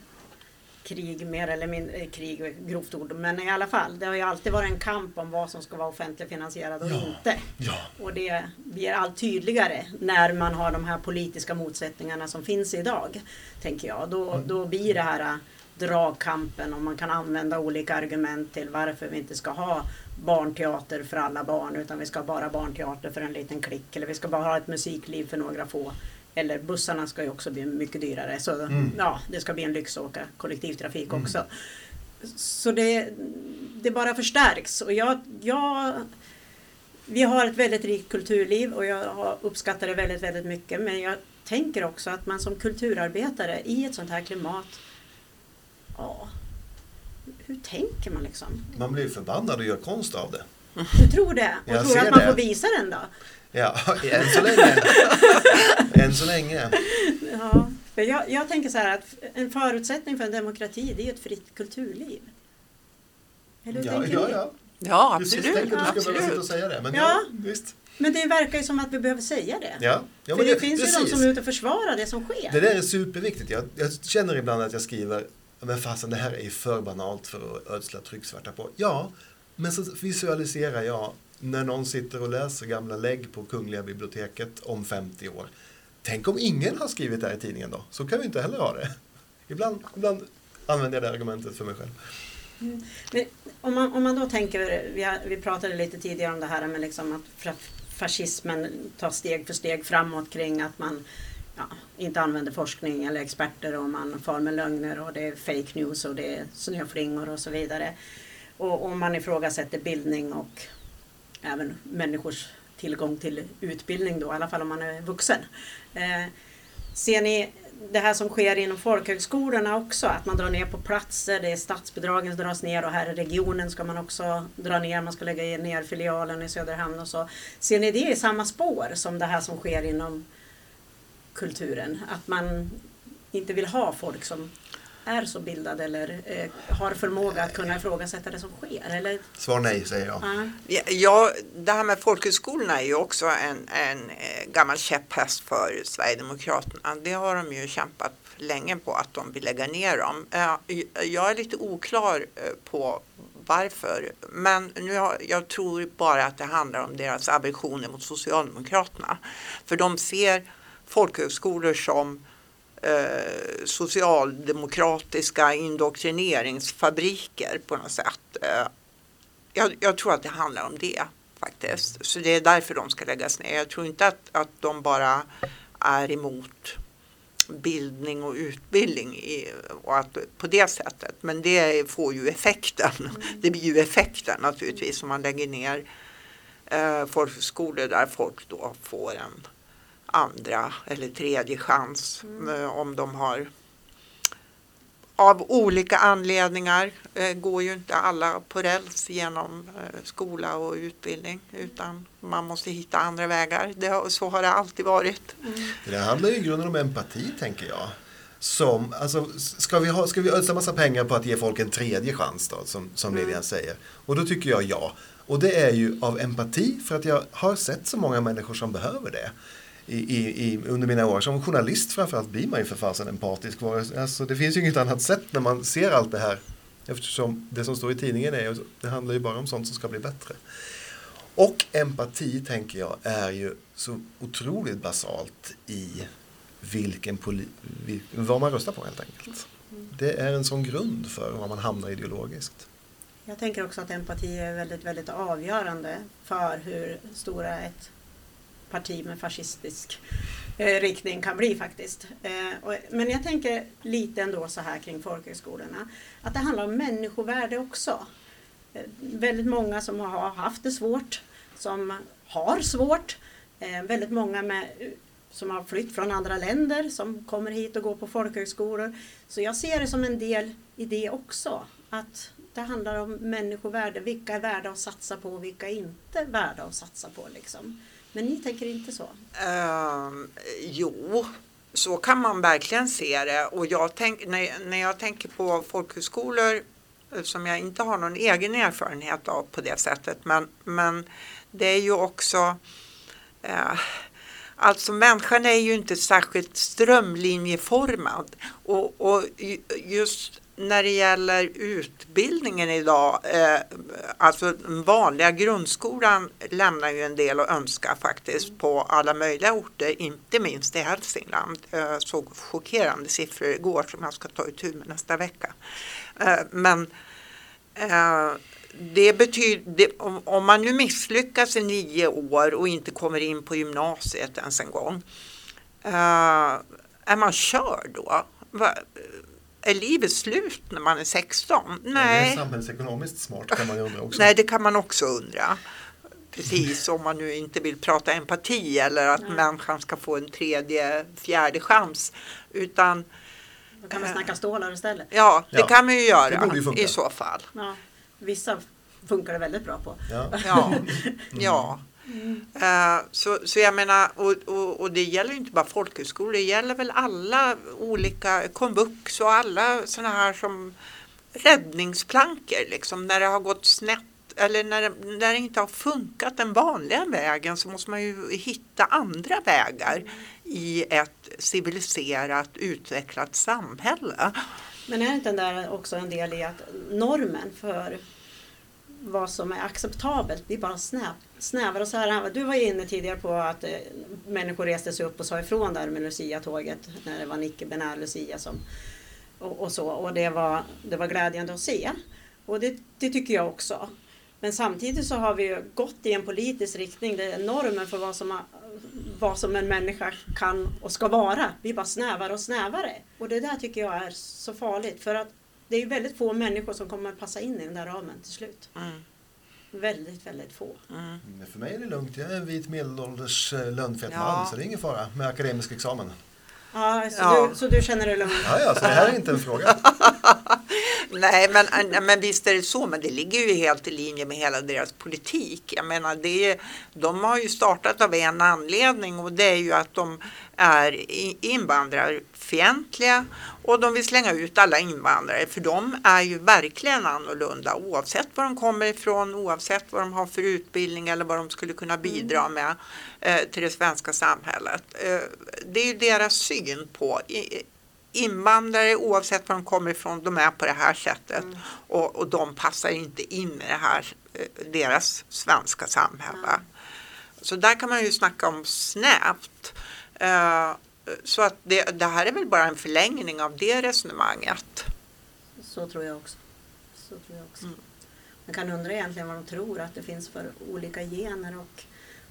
krig mer eller mindre, krig grovt ord, men i alla fall, det har ju alltid varit en kamp om vad som ska vara offentligt finansierat och inte. Ja. Och det blir allt tydligare när man har de här politiska motsättningarna som finns idag, tänker jag. Då blir det här dragkampen, om man kan använda olika argument till varför vi inte ska ha barnteater för alla barn, utan vi ska ha bara barnteater för en liten klick, eller vi ska bara ha ett musikliv för några få. Eller bussarna ska ju också bli mycket dyrare. Så ja, det ska bli en lyx att åka kollektivtrafik också. Så det bara förstärks. Och vi har ett väldigt rikt kulturliv och jag uppskattar det väldigt, väldigt mycket. Men jag tänker också att man som kulturarbetare i ett sånt här klimat... Ja, hur tänker man liksom? Man blir förbannad och gör konst av det. Du tror det? Och jag tror att man får visa den då? Ja, än så länge. Ja, för jag tänker så här att en förutsättning för en demokrati, det är ett fritt kulturliv. Eller ja, absolut. Jag tänkte att du skulle behöva säga det, men visst. Men det verkar ju som att vi behöver säga det. Ja. Ja, för det finns ju de som är ute och försvarar det som sker. Det där är superviktigt. Jag känner ibland att jag skriver, men fasen, det här är för banalt för att ödsla trycksvärta på. Ja, men så visualiserar jag när någon sitter och läser gamla lägg på Kungliga biblioteket om 50 år. Tänk om ingen har skrivit det här i tidningen då. Så kan vi inte heller ha det. Ibland använder jag det argumentet för mig själv. Mm. Men om man då tänker, vi pratade lite tidigare om det här med liksom att fascismen tar steg för steg framåt kring att man inte använder forskning eller experter och man far med lögner och det är fake news och det är snöflingor och så vidare. Och om man ifrågasätter bildning och även människors tillgång till utbildning då, i alla fall om man är vuxen. Ser ni det här som sker inom folkhögskolorna också? Att man drar ner på platser, det är statsbidragen som dras ner och här i regionen ska man också dra ner. Man ska lägga ner filialen i Söderhamn och så. Ser ni det i samma spår som det här som sker inom kulturen? Att man inte vill ha folk som är så bildad eller har förmåga att kunna ifrågasätta det som sker? Eller? Svar nej, säger jag. Ja, det här med folkhögskolorna är ju också en gammal käpphäst för Sverigedemokraterna. Det har de ju kämpat länge på, att de vill lägga ner dem. Jag är lite oklar på varför, men jag tror bara att det handlar om deras aversioner mot Socialdemokraterna. För de ser folkhögskolor som socialdemokratiska indoktrineringsfabriker på något sätt. Jag tror att det handlar om det faktiskt. Så det är därför de ska läggas ner. Jag tror inte att de bara är emot bildning och utbildning och att, på det sättet. Men det får ju effekten. Det blir ju effekten naturligtvis om man lägger ner folkskolor där folk då får en andra eller tredje chans om de har av olika anledningar. Går ju inte alla på räls genom skola och utbildning, utan man måste hitta andra vägar. Så har det alltid varit. Det handlar ju i grunden om empati, tänker jag. Som, alltså, ska vi ödsla massa pengar på att ge folk en tredje chans då, som Lilian säger? Och då tycker jag ja. Och det är ju av empati, för att jag har sett så många människor som behöver det. under mina år som journalist framförallt blir man ju för fasen empatisk. Alltså, det finns ju inget annat sätt när man ser allt det här. Eftersom det som står i tidningen är, det handlar ju bara om sånt som ska bli bättre. Och empati, tänker jag, är ju så otroligt basalt i vad man röstar på helt enkelt. Det är en sån grund för vad man hamnar ideologiskt. Jag tänker också att empati är väldigt, väldigt avgörande för hur stora ett parti med fascistisk riktning kan bli faktiskt. Men jag tänker lite ändå så här kring folkhögskolorna. Att det handlar om människovärde också. Väldigt många som har haft det svårt, som har svårt. Väldigt många som har flytt från andra länder, som kommer hit och går på folkhögskolor. Så jag ser det som en del i det också. Att det handlar om människovärde. Vilka är värda att satsa på och vilka är inte värda att satsa på liksom. Men ni tänker inte så? Jo, så kan man verkligen se det. Och jag när jag tänker på folkhögskolor, som jag inte har någon egen erfarenhet av på det sättet. Men det är ju också... Alltså människan är ju inte särskilt strömlinjeformad. Och just när det gäller utbildningen idag, alltså den vanliga grundskolan lämnar ju en del att önska faktiskt på alla möjliga orter, inte minst i Hälsingland. Jag såg chockerande siffror igår som jag ska ta itu med nästa vecka. Det betyder, om man nu misslyckas i 9 år och inte kommer in på gymnasiet ens en gång, är man körd då? Är livet slut när man är 16? Nej. Det är samhällsekonomiskt smart, kan man ju undra också. Nej, det kan man också undra. Precis, om man nu inte vill prata empati eller att människan ska få en 3:e, 4:e chans. Utan, då kan man snacka stålar istället. Ja, det kan man ju göra i så fall. Ja. Vissa funkar det väldigt bra på. Ja. Så jag menar, och det gäller ju inte bara folkhögskolor, det gäller väl alla olika komvux och alla sådana här som räddningsplankor liksom, när det har gått snett eller när det inte har funkat den vanliga vägen, så måste man ju hitta andra vägar i ett civiliserat, utvecklat samhälle. Men är inte där också en del i att normen för vad som är acceptabelt blir bara snävare? Och så här, du var inne tidigare på att människor reste sig upp och sa ifrån där med Lucia-tåget när det var icke-binär Lucia som, och så. Och det var glädjande att se. Och det tycker jag också. Men samtidigt så har vi ju gått i en politisk riktning där normen för vad som en människa kan och ska vara blir bara snävare och snävare. Och det där tycker jag är så farligt, för att det är ju väldigt få människor som kommer att passa in i den där ramen till slut. Mm. Väldigt, väldigt få. Mm. För mig är det lugnt. Jag är en vit medelålders lönnfett man, så det är ingen fara med akademisk examen. Så du känner dig lugnt? Ja, så det här är inte en fråga. Nej, men visst är det så, men det ligger ju helt i linje med hela deras politik. Jag menar, de har ju startat av en anledning, och det är ju att de är invandrarfientliga och de vill slänga ut alla invandrare, för de är ju verkligen annorlunda oavsett var de kommer ifrån, oavsett vad de har för utbildning eller vad de skulle kunna bidra med till det svenska samhället. Det är ju deras syn på invandrare, oavsett var de kommer ifrån, de är på det här sättet och de passar inte in i det här, deras svenska samhälle. Så där kan man ju snacka om snävt. Så att det här är väl bara en förlängning av det resonemanget. Så tror jag också. Mm. Man kan undra egentligen vad de tror att det finns för olika gener och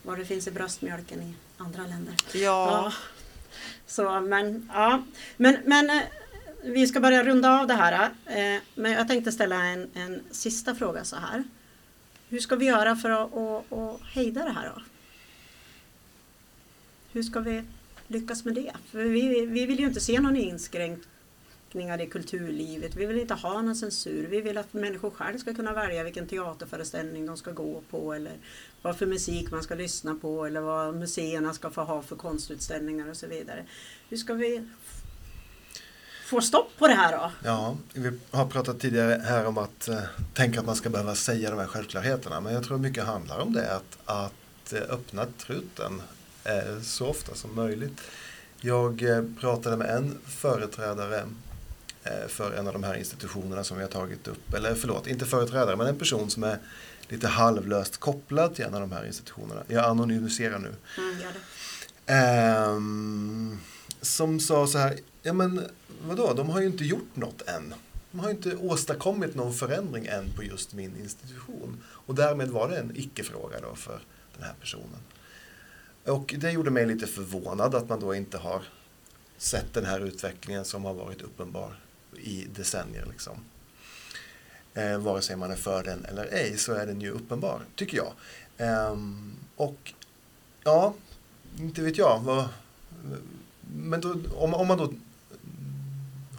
vad det finns i bröstmjölken i andra länder. Ja. Men vi ska börja runda av det här. Men jag tänkte ställa en sista fråga så här. Hur ska vi göra för att hejda det här då? Hur ska vi lyckas med det? För vi vill ju inte se någon inskränkningar i kulturlivet. Vi vill inte ha någon censur. Vi vill att människor själv ska kunna välja vilken teaterföreställning de ska gå på, eller vad för musik man ska lyssna på, eller vad museerna ska få ha för konstutställningar och så vidare. Hur ska vi få stopp på det här då? Ja, vi har pratat tidigare här om att tänka att man ska behöva säga de här självklarheterna, men jag tror mycket handlar om det, att öppna truten så ofta som möjligt. Jag pratade med en företrädare för en av de här institutionerna som vi har tagit upp. Eller förlåt, inte företrädare, men en person som är lite halvlöst kopplad till en av de här institutionerna. Jag anonymiserar nu. Mm, gör det. Som sa så här, ja men vadå, de har ju inte gjort något än. De har ju inte åstadkommit någon förändring än på just min institution. Och därmed var det en icke-fråga då för den här personen. Och det gjorde mig lite förvånad att man då inte har sett den här utvecklingen som har varit uppenbar i decennier liksom. Vare sig man är för den eller ej så är den ju uppenbar, tycker jag. Och ja, inte vet jag. Men då, om man då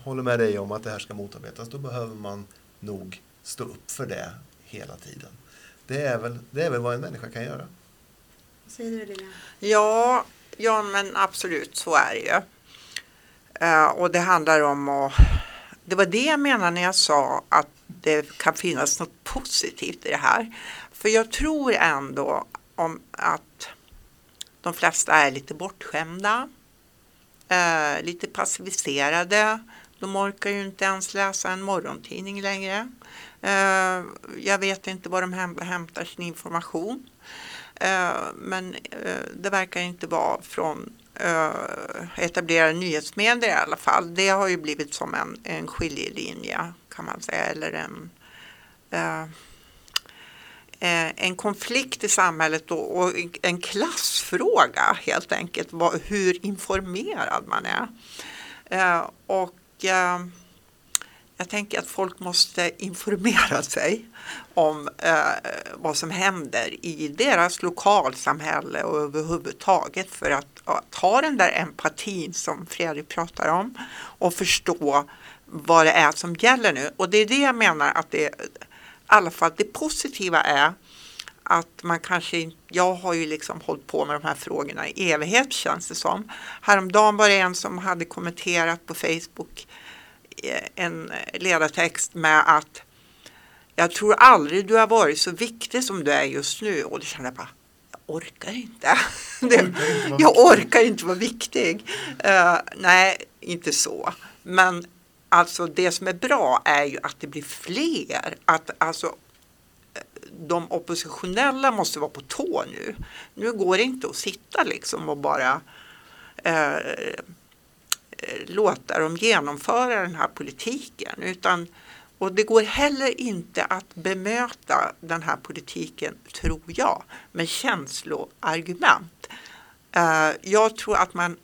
håller med dig om att det här ska motarbetas, då behöver man nog stå upp för det hela tiden. Det är väl vad en människa kan göra. Vad säger du, Lilian? Ja, men absolut, så är det ju. Och det handlar om att... Det var det jag menade när jag sa att det kan finnas något positivt i det här. För jag tror ändå om att de flesta är lite bortskämda. Lite passiviserade. De orkar ju inte ens läsa en morgontidning längre. Jag vet inte var de hämtar sin information. Men det verkar inte vara från etablerade nyhetsmedier i alla fall. Det har ju blivit som en skiljelinje kan man säga. Eller en konflikt i samhället och en klassfråga helt enkelt. Hur informerad man är. Jag tänker att folk måste informera sig om vad som händer i deras lokalsamhälle och överhuvudtaget för att ha den där empatin som Fredrik pratar om och förstå vad det är som gäller nu. Och det är det jag menar att det, i alla fall det positiva är att man kanske, jag har ju liksom hållit på med de här frågorna i evighet känns det som. Häromdagen var det en som hade kommenterat på Facebook en ledartext med att jag tror aldrig du har varit så viktig som du är just nu. Och då kände jag bara, jag orkar inte vara viktig. Nej, inte så. Men alltså det som är bra är ju att det blir fler. Att alltså de oppositionella måste vara på tå nu. Nu går det inte att sitta liksom och bara... låta dem genomföra den här politiken och det går heller inte att bemöta den här politiken tror jag med känsloargument. Jag tror att man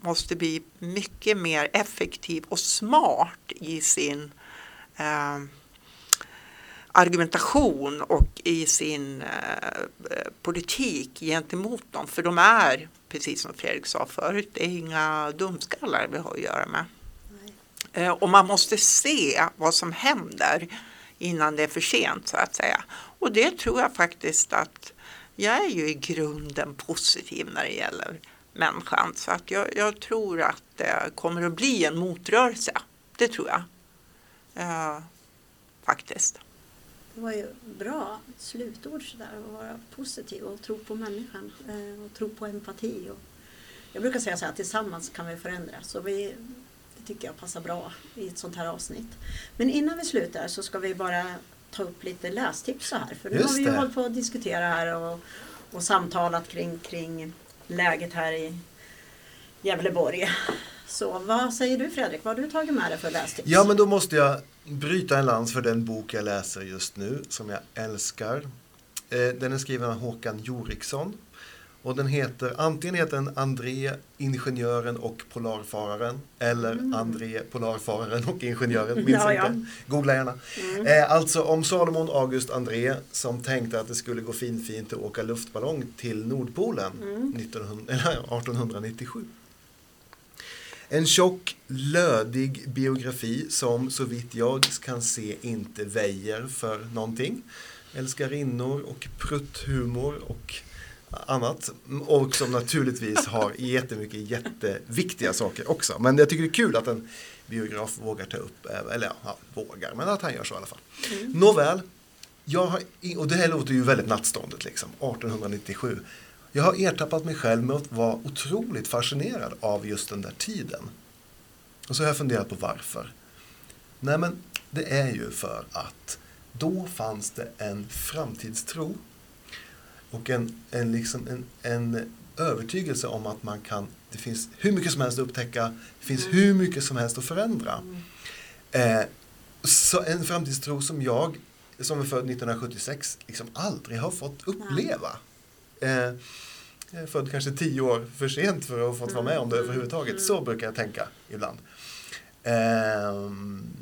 måste bli mycket mer effektiv och smart i sin argumentation och i sin politik gentemot dem för de är precis som Fredrik sa förut, det är inga dumskallar vi har att göra med. Nej. Och man måste se vad som händer innan det är för sent så att säga. Och det tror jag faktiskt att jag är ju i grunden positiv när det gäller människan. Så att jag tror att det kommer att bli en motrörelse. Det tror jag. Faktiskt. Det var ju bra slutord sådär att vara positiv och tro på människan och tro på empati. Och jag brukar säga så här, tillsammans kan vi förändras och det tycker jag passar bra i ett sånt här avsnitt. Men innan vi slutar så ska vi bara ta upp lite lästips så här. För nu har vi ju hållit på att diskutera här och samtalat kring läget här i Gävleborg. Så vad säger du Fredrik? Vad har du tagit med dig för lästips? Ja men då måste jag bryta en lans för den bok jag läser just nu som jag älskar. Den är skriven av Håkan Jorikson och den heter André, Ingenjören och Polarfararen eller André, Polarfararen och Ingenjören, minns inte. Googla gärna. Alltså om Salomon August André som tänkte att det skulle gå fint att åka luftballong till Nordpolen 1897. En tjock, lödig biografi som så vitt jag kan se inte väjer för någonting. Älskarinnor och prutthumor och annat. Och som naturligtvis har jättemycket jätteviktiga saker också. Men jag tycker det är kul att en biograf vågar ta upp, eller ja, vågar, men att han gör så i alla fall. Nåväl, och det här låter ju väldigt nattståndet liksom, 1897. Jag har ertappat mig själv med att vara otroligt fascinerad av just den där tiden. Och så har jag funderat på varför. Nej, men det är ju för att då fanns det en framtidstro och en övertygelse om att man kan, det finns hur mycket som helst att upptäcka, det finns hur mycket som helst att förändra. Så en framtidstro som jag, som är född 1976, liksom aldrig har fått uppleva. Jag är född kanske 10 år för sent för att ha fått vara med om det överhuvudtaget. Så brukar jag tänka ibland.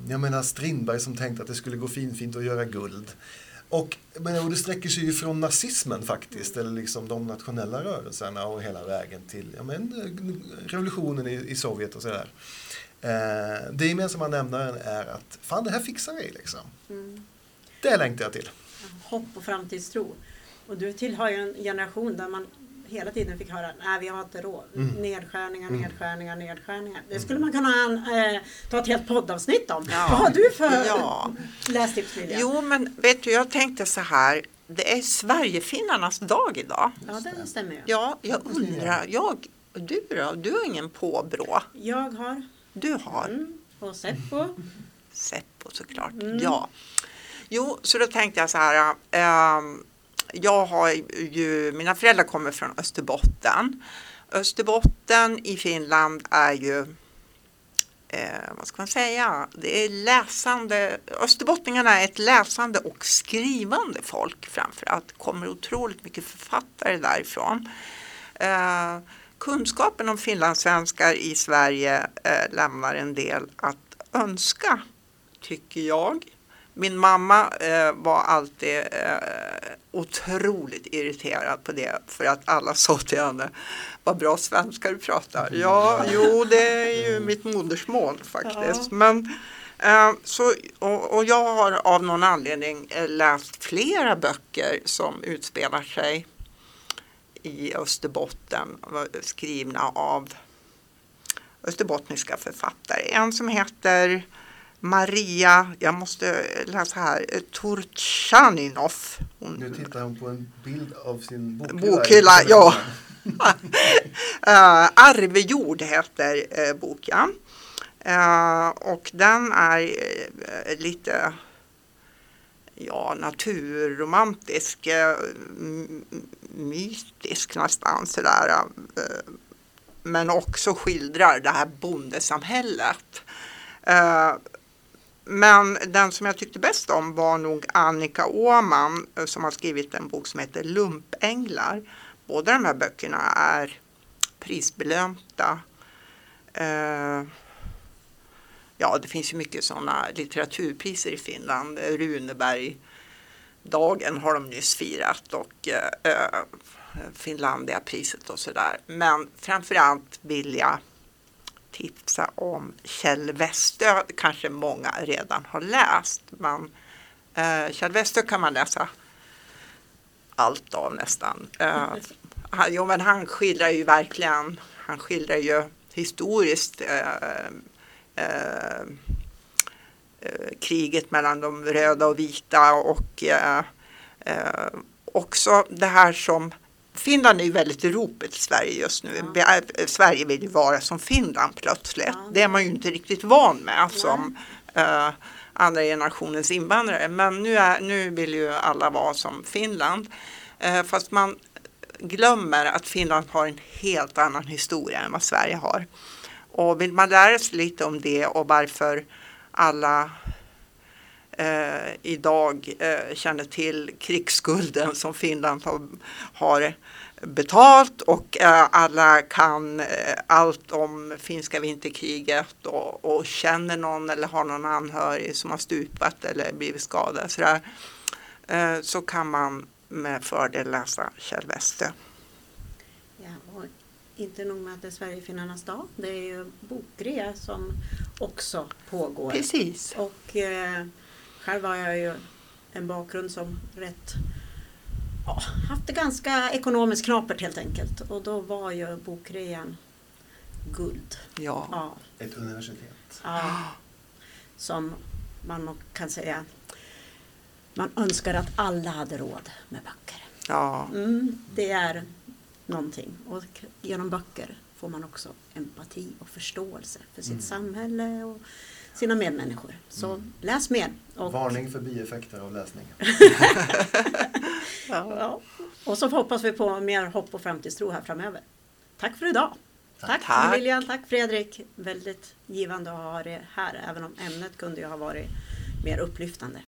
Jag menar Strindberg som tänkte att det skulle gå fint att göra guld. Och det sträcker sig ju från nazismen faktiskt, eller liksom de nationella rörelserna och hela vägen till revolutionen i Sovjet och sådär. Det gemensamma nämnaren är att fan, det här fixar vi liksom. Det längtar jag till. Hopp och framtidstro. Och du tillhör ju en generation där man hela tiden fick höra, nej vi har inte råd. Nedskärningar. Det skulle man kunna ta ett helt poddavsnitt om. Ja. Vad har du för lästips, Lilian? Jo, men vet du, jag tänkte så här, det är Sverigefinnarnas dag idag. Ja, det stämmer ju. Ja, jag undrar, du då? Du har ingen påbrå. Jag har. Du har. Och Seppo såklart, ja. Jo, så då tänkte jag så här, jag har ju, mina föräldrar kommer från Österbotten. Österbotten i Finland är ju, vad ska man säga, det är läsande. Österbottningarna är ett läsande och skrivande folk framförallt. Det kommer otroligt mycket författare därifrån. Kunskapen om finlandssvenskar i Sverige lämnar en del att önska, tycker jag. Min mamma var alltid otroligt irriterad på det, för att alla sa till henne, vad bra svenska du pratar. Ja, jo, det är ju mitt modersmål faktiskt. Ja. Men, och jag har av någon anledning läst flera böcker som utspelar sig i Österbotten, skrivna av österbottniska författare. En som heter Maria, jag måste läsa här, Turchaninoff. Nu tittar hon på en bild av sin bokhylla. Ja. Arvejord heter boken. Och den är lite naturromantisk, mystisk nästan sådär. Men också skildrar det här bondesamhället. Men den som jag tyckte bäst om var nog Annika Åman, som har skrivit en bok som heter Lumpänglar. Båda de här böckerna är prisbelönta. Ja, det finns ju mycket sådana litteraturpriser i Finland. Runebergdagen har de nyss firat och Finlandiapriset och sådär. Men framförallt vill jag tipsa om Kjell Westö, kanske många redan har läst, men Kjell Westö kan man läsa allt av nästan. Men han skildrar ju verkligen, han skildrar ju historiskt kriget mellan de röda och vita och också det här som Finland är ju väldigt i ropet i Sverige just nu. Ja. Sverige vill ju vara som Finland plötsligt. Ja. Det är man ju inte riktigt van med som andra generationens invandrare. Men nu vill ju alla vara som Finland. Fast man glömmer att Finland har en helt annan historia än vad Sverige har. Och vill man lära sig lite om det och varför alla idag känner till krigsskulden som Finland har betalt och alla kan allt om finska vinterkriget och känner någon eller har någon anhörig som har stupat eller blivit skadad sådär, så kan man med fördel läsa Kjell Westö. Ja, och inte nog med att det är Sverigefinnarnas dag, det är ju bokrea som också pågår. Precis. Och själv har jag ju en bakgrund som haft det ganska ekonomiskt knapert helt enkelt. Och då var ju bokrean guld. Ja, ett universitet. Ja, som man kan säga, man önskar att alla hade råd med böcker. Ja. Det är någonting. Och genom böcker får man också empati och förståelse för sitt samhälle och sina medmänniskor. Så läs med. Och... varning för bieffekter av läsning. Ja. Och så hoppas vi på mer hopp och framtidstro här framöver. Tack för idag. Tack Lilian, tack Fredrik. Väldigt givande att ha det här. Även om ämnet kunde ju ha varit mer upplyftande.